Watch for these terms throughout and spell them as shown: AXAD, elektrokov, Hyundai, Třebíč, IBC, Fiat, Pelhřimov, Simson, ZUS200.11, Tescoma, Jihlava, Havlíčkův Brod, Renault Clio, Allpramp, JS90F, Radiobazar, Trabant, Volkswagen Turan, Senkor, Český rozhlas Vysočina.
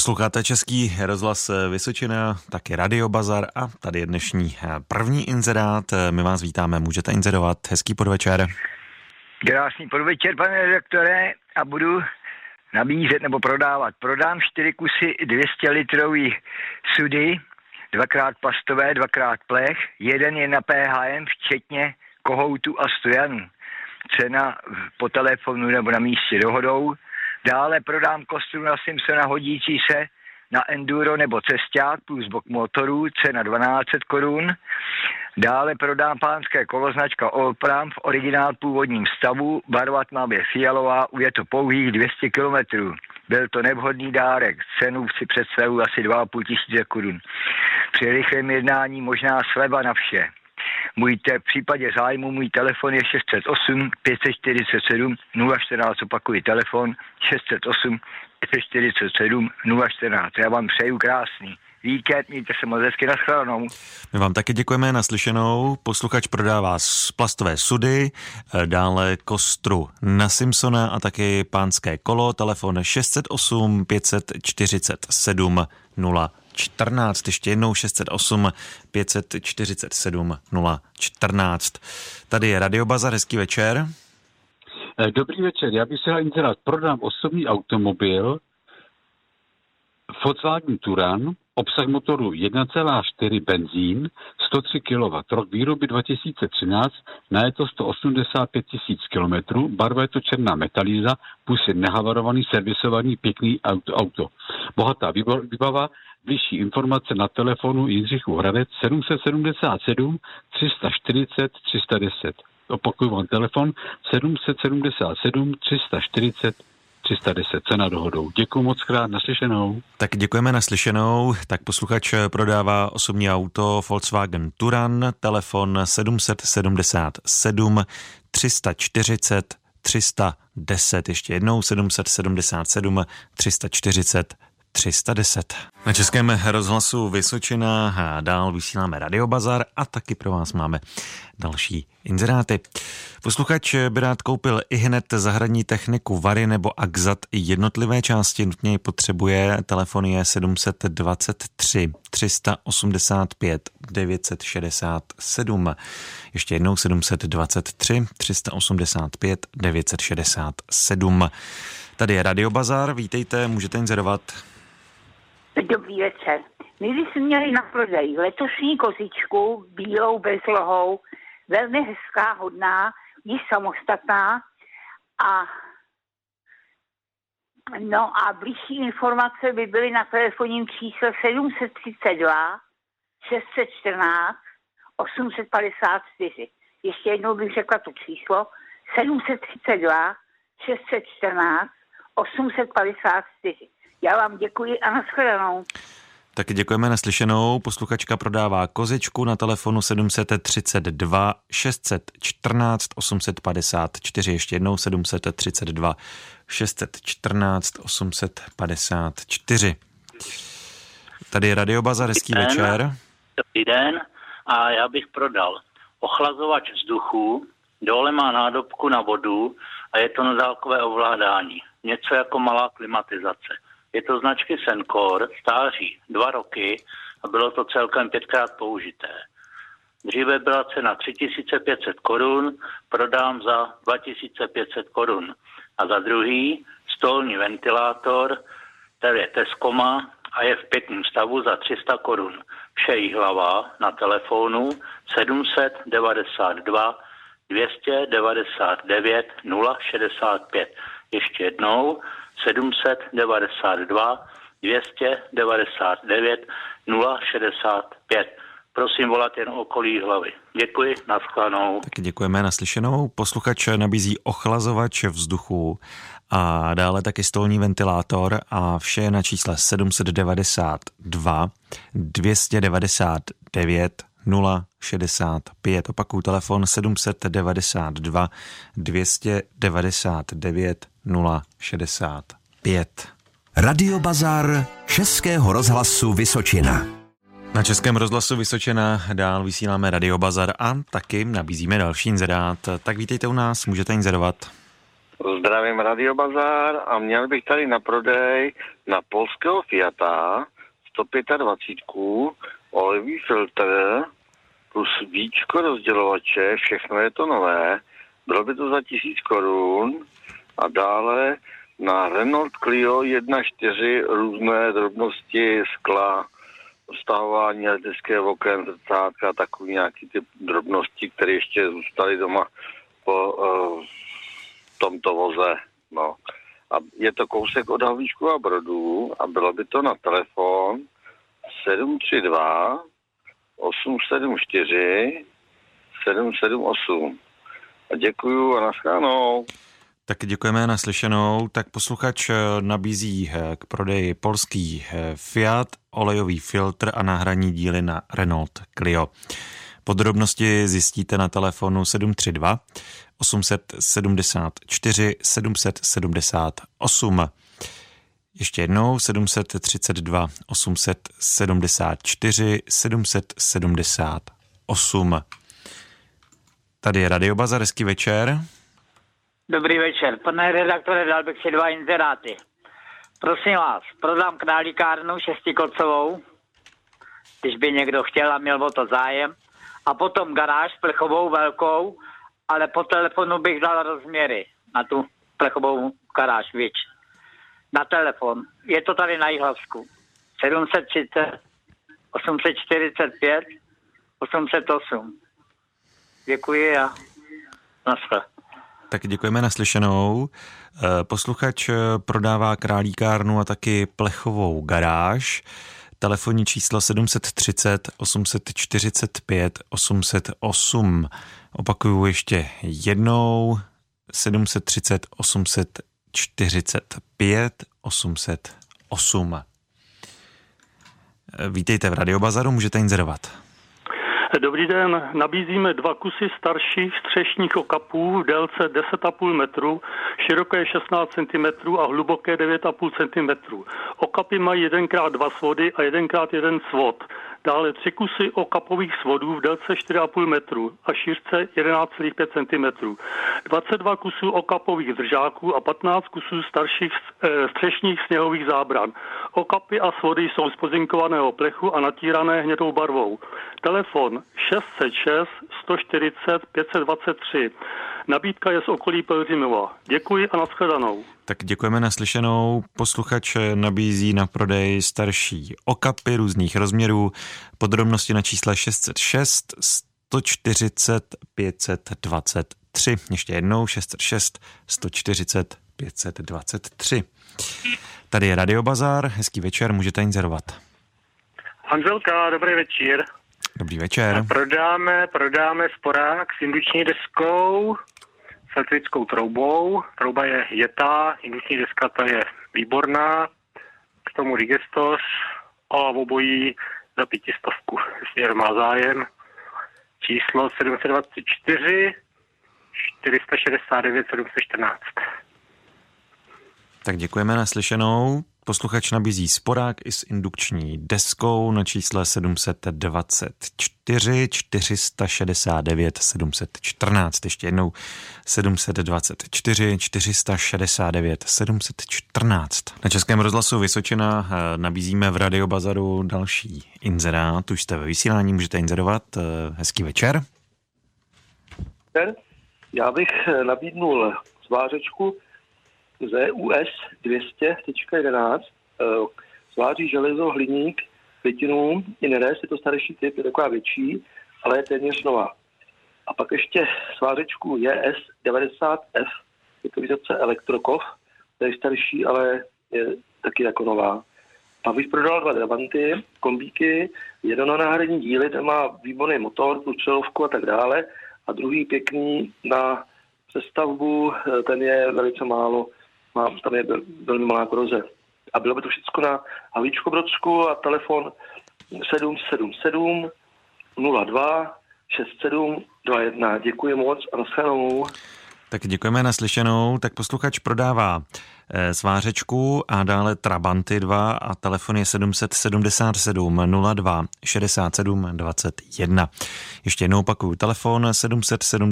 Posloucháte Český rozhlas Vysočina, taky Radiobazar a tady je dnešní první inzerát. My vás vítáme, můžete inzerovat. Hezký podvečer. Krásný podvečer, pane redaktore, a budu nabízet nebo prodávat. Prodám 4 kusy 200 litrový sudy, 2x plastové, 2x plech, jeden je na PHM, včetně kohoutů a stojanů. Cena po telefonu nebo na místě dohodou. Dále prodám kostru na Simsona hodící se na enduro nebo cesták plus bok motorů, cena 1200 korun. Dále prodám pánské kolo značka Allpramp v originál původním stavu, barva tmavě fialová, je to pouhých 200 kilometrů. Byl to nevhodný dárek, cenu si představuji asi 2500 korun. Při rychlém jednání možná sleva na vše. V případě zájmu můj telefon je 608 547 014, opakuji telefon 608 547 014. Já vám přeju krásný víkend, mějte se moc hezky, nashledanou. My vám taky děkujeme, naslyšenou. Posluchač prodává plastové sudy, dále kostru na Simsona a taky pánské kolo, telefon 608 547 014, ještě jednou 608 547 014. Tady je Radiobazar, hezký večer. Dobrý večer, já bych se rád inzerát. Prodám osobní automobil Volkswagen Turan, obsah motoru 1,4 benzín, 103 kW, rok výroby 2013, na je to 185 000 km, barva je to černá metalíza, plus je nehavarovaný, servisovaný, pěkný auto. Bohatá výbava, bližší informace na telefonu Jindřichu Hradec 777 340 310. Opakuju vám telefon 777 340 310, cena dohodou. Děkuju moc krát, naslyšenou. Tak děkujeme, naslyšenou. Tak posluchač prodává osobní auto Volkswagen Turan, telefon 777 340 310. Ještě jednou 777 340 310. Na Českém rozhlasu Vysočina a dál vysíláme Radiobazar a taky pro vás máme další inzeráty. Posluchač by rád koupil ihned zahradní techniku, vary nebo AXAD jednotlivé části, nutně potřebuje, telefon je 723 385 967. Ještě jednou 723 385 967. Tady je Radiobazar, vítejte, můžete inzerovat. Dobrý večer. My jsme měli na prodej letošní kozičku, bílou bezlohou, velmi hezká, hodná, již samostatná. A blížší informace by byly na telefonním čísle 732 614 854. Ještě jednou bych řekla to číslo 732 614 854. Já vám děkuji a nashledanou. Taky děkujeme, naslyšenou. Posluchačka prodává kozičku na telefonu 732 614 854. Ještě jednou 732 614 854. Tady je Radiobazar, hezký večer. Dobrý den. A já bych prodal ochlazovač vzduchu, dole má nádobku na vodu a je to na dálkové ovládání. Něco jako malá klimatizace. Je to značky Senkor, stáří 2 roky a bylo to celkem 5krát použité. Dříve byla cena 3500 korun, prodám za 2500 korun. A za druhý stolní ventilátor, který je Tescoma a je v pěkném stavu za 300 korun. Všejí hlava na telefonu 792 299 065. Ještě jednou 792 299 065. Prosím volat jen okolí hlavy. Děkuji, naschledanou. Tak děkujeme, naslyšenou. Posluchač nabízí ochlazovač vzduchu a dále taky stolní ventilátor a vše je na čísle 792 299 065. Opakuju telefon 792 299 065. Radiobazar Českého rozhlasu Vysočina. Na Českém rozhlasu Vysočina dál vysíláme Radiobazar a taky nabízíme další inzerát. Tak vítejte u nás, můžete inzerovat. Zdravím Radiobazar a měl bych tady na prodej na polského Fiata 125 olivý filtr plus víčko rozdělovače, všechno je to nové, bylo by to za 1 000 korun a dále na Renault Clio 1.4 různé drobnosti skla, stahování letecké oken, zrcátka, takový nějaký typ drobnosti, které ještě zůstaly doma po tomto voze. No. A je to kousek od Havlíčkova Brodu a bylo by to na telefon 732 874 778. A děkuju a naschledanou. Tak děkujeme naslyšenou. Tak posluchač nabízí k prodeji polský Fiat, olejový filtr a náhradní díly na Renault Clio. Podrobnosti zjistíte na telefonu 732 874 778. Ještě jednou 732 874 778. Tady je Radiobazar, hezký večer. Dobrý večer. Pane redaktore, dal bych si 2 inzeráty. Prosím vás, prodám králíkárnu 6kolcovou, když by někdo chtěl a měl o to zájem. A potom garáž plechovou velkou, ale po telefonu bych dal rozměry na tu plechovou garáž větší. Na telefon. Je to tady na Jihlavsku. 730 845 808. Děkuji a naschle. Tak děkujeme naslyšenou. Posluchač prodává králíkárnu a taky plechovou garáž. Telefonní číslo 730 845 808. Opakuju ještě jednou. 730 845 808. Vítejte v Radiobazaru, můžete inzerovat. Dobrý den, nabízíme 2 kusy starších střešních okapů v délce 10,5 metru, široké 16 cm a hluboké 9,5 cm. Okapy mají 1x2 svody a 1x1 svod. Dále 3 kusy okapových svodů v délce 4,5 metru a šířce 11,5 cm. 22 kusů okapových držáků a 15 kusů starších střešních sněhových zábran. Okapy a svody jsou z pozinkovaného plechu a natírané hnědou barvou. Telefon 606 140 523. Nabídka je z okolí Pelhřimova. Děkuji a nashledanou. Tak děkujeme naslyšenou. Posluchač nabízí na prodej starší okapy různých rozměrů. Podrobnosti na čísle 606 140 523. Ještě jednou 606 140 523. Tady je Radiobazar. Hezký večer, můžete inzerovat. Hanzelka, dobrý večer. Dobrý večer. Prodáme sporák s induční deskou, s elektrickou troubou. Trouba je jetá, induční deska ta je výborná, k tomu digestor a obojí za 500, jestli má zájem. Číslo 724 469 714. Tak děkujeme naslyšenou. Posluchač nabízí sporák i s indukční deskou na čísle 724 469 714. Ještě jednou 724 469 714. Na Českém rozhlasu Vysočina nabízíme v Radiobazaru další inzerát. Už jste ve vysílání, můžete inzerovat. Hezký večer. Já bych nabídnul zvářečku ZUS200.11, sváří železo, hliník, litinu, i nerez, je to starší typ, je taková větší, ale je téměř nová. A pak ještě svářečku JS90F, je to výrobce elektrokov, to je starší, ale je taky jako nová. Pak bych prodal 2 Trabanty, kombíky, jedno na náhradní díly, ten má výborný motor, průstřelovku a tak dále, a druhý pěkný na přestavbu, ten je velice málo. Tam je velmi malá koroze. A bylo by to všechno na Havlíčkobrodsku a telefon 777 02 67 21. Děkuji moc a nashledanou. Tak děkujeme naslyšenou. Tak posluchač prodává svářečku a dále Trabanty 2 a telefon je 777 02 67 21. Ještě jednou opakuju, telefon 777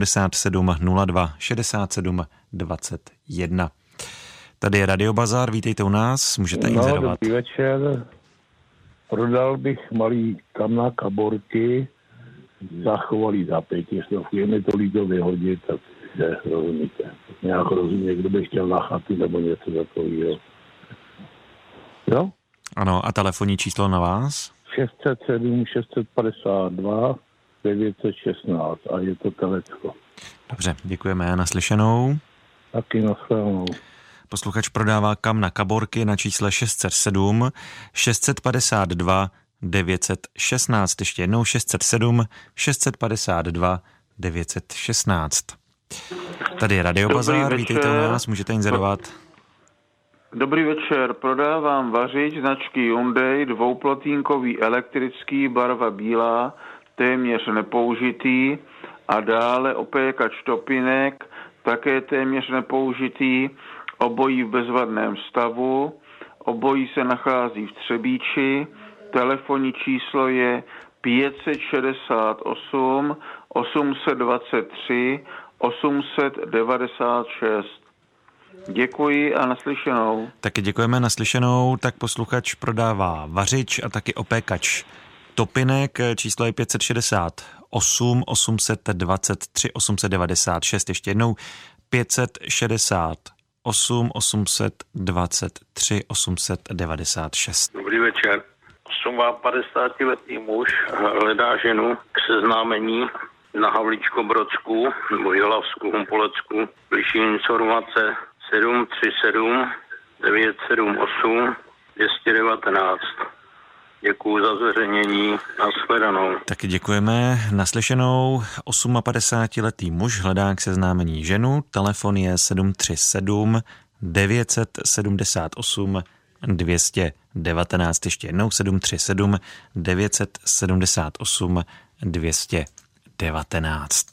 02 67 21. Tady je Radiobazar, vítejte u nás, můžete inzerovat. Dobrý večer. Prodal bych malý kamna kaborky, zachovalý za 500, je mi to líto vyhodit, tak se rozumíte. Nějak rozumím, kdo by chtěl na chatu nebo něco takového. Jo? Ano, a telefonní číslo na vás? 607 652 916 a je to Telecko. Dobře, děkujeme, naslyšenou. Taky naslyšenou. Posluchač prodává kamna kaborky na čísle 607 652 916. Ještě jednou 607 652 916. Tady je Radiobazár, vítejte u nás, můžete inzerovat. Dobrý večer, prodávám vařič značky Hyundai, dvouplatínkový elektrický, barva bílá, téměř nepoužitý, a dále opékač topinek, také téměř nepoužitý, obojí v bezvadném stavu, obojí se nachází v Třebíči, telefonní číslo je 568 823 896. Děkuji a naslyšenou. Taky děkujeme, naslyšenou. Tak posluchač prodává vařič a taky opékač topinek, číslo je 568 823 896. Ještě jednou 568 823 896. Dobrý večer. Jsem 50-letý muž, hledá ženu k seznámení na Havlíčkobrodsku nebo Jihlavsku, Humpolecku. Bližší informace 737 978 219. Děkuji za zveřejnění. Nashledanou. Taky děkujeme. Naslyšenou. 58-letý muž hledá k seznámení ženu. Telefon je 737 978 219. Ještě jednou 737 978 219.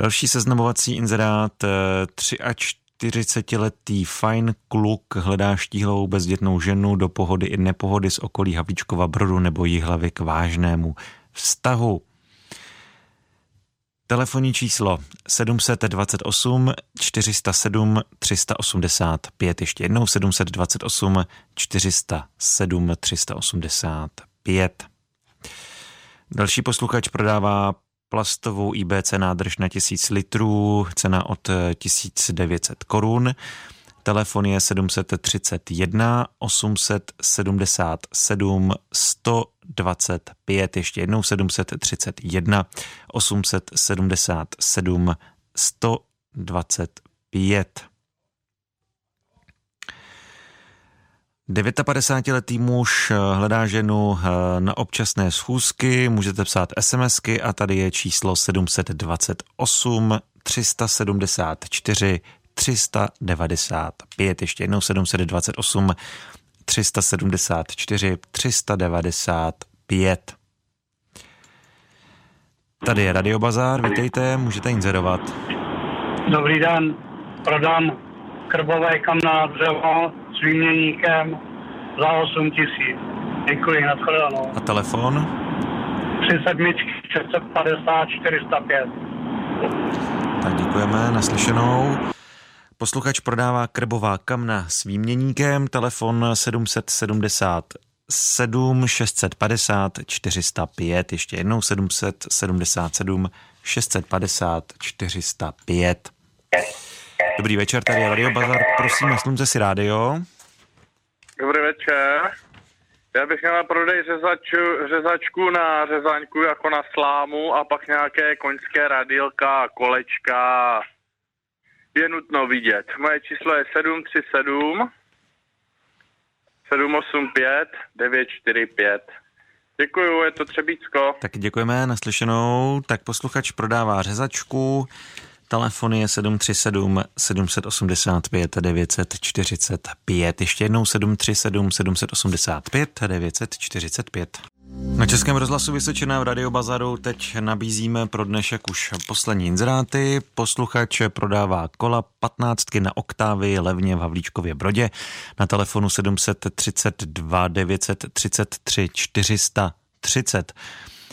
Další seznamovací inzerát. 43-letý fajn kluk hledá štíhlou bezdětnou ženu do pohody i nepohody z okolí Havlíčkova Brodu nebo Jihlavy k vážnému vztahu. Telefonní číslo 728 407 385. Ještě jednou 728 407 385. Další posluchač prodává plastovou IBC nádrž na 1000 litrů, cena od 1900 korun. Telefon je 731 877 125, ještě jednou 731 877 125. 59-letý muž hledá ženu na občasné schůzky, můžete psát SMSky a tady je číslo 728 374 395, ještě jednou 728 374 395. Tady je Radiobazár, vítejte, můžete inzerovat. Dobrý den, prodám krbové kamna dřevo s výměníkem za 8 000. Děkuji, nashledanou. A telefon? 37 650 405. Tak děkujeme, naslyšenou. Posluchač prodává krbová kamna s výměníkem, telefon 777 650 405, ještě jednou 777 650 405. Dobrý večer, tady je Radiobazar, prosím, naslumte si rádio. Dobrý večer, já bych měl na prodej řezačku na řezaňku jako na slámu a pak nějaké koňské radílka, kolečka. Je nutno vidět. Moje číslo je 737 785 945. Děkuju, je to Třebíčko. Tak děkujeme, naslyšenou. Tak posluchač prodává řezačku. Telefon je 737 785 945. Ještě jednou 737 785 945. Na Českém rozhlasu Vysočina v Radiobazaru teď nabízíme pro dnešek už poslední inzeráty. Posluchač prodává kola 15 na oktávy levně v Havlíčkově Brodě. Na telefonu 732 933 430.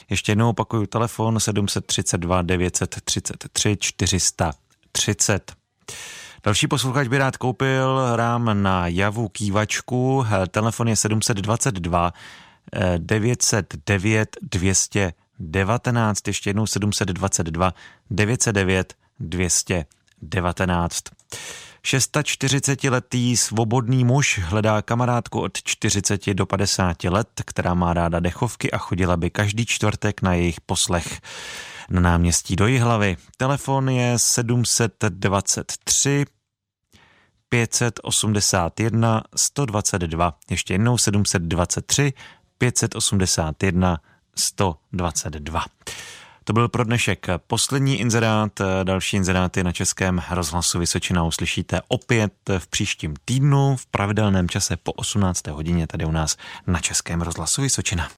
Ještě jednou opakuju telefon 732 933 430. 30. Další posluchač by rád koupil rám na Javu kývačku. Telefon je 722 909 219. Ještě jednou 722 909 219. 46letý svobodný muž hledá kamarádku od 40 do 50 let, která má ráda dechovky a chodila by každý čtvrtek na jejich poslech na náměstí do Jihlavy. Telefon je 723 581 122. Ještě jednou 723 581 122. To byl pro dnešek poslední inzerát. Další inzeráty na Českém rozhlasu Vysočina uslyšíte opět v příštím týdnu v pravidelném čase po 18. hodině tady u nás na Českém rozhlasu Vysočina.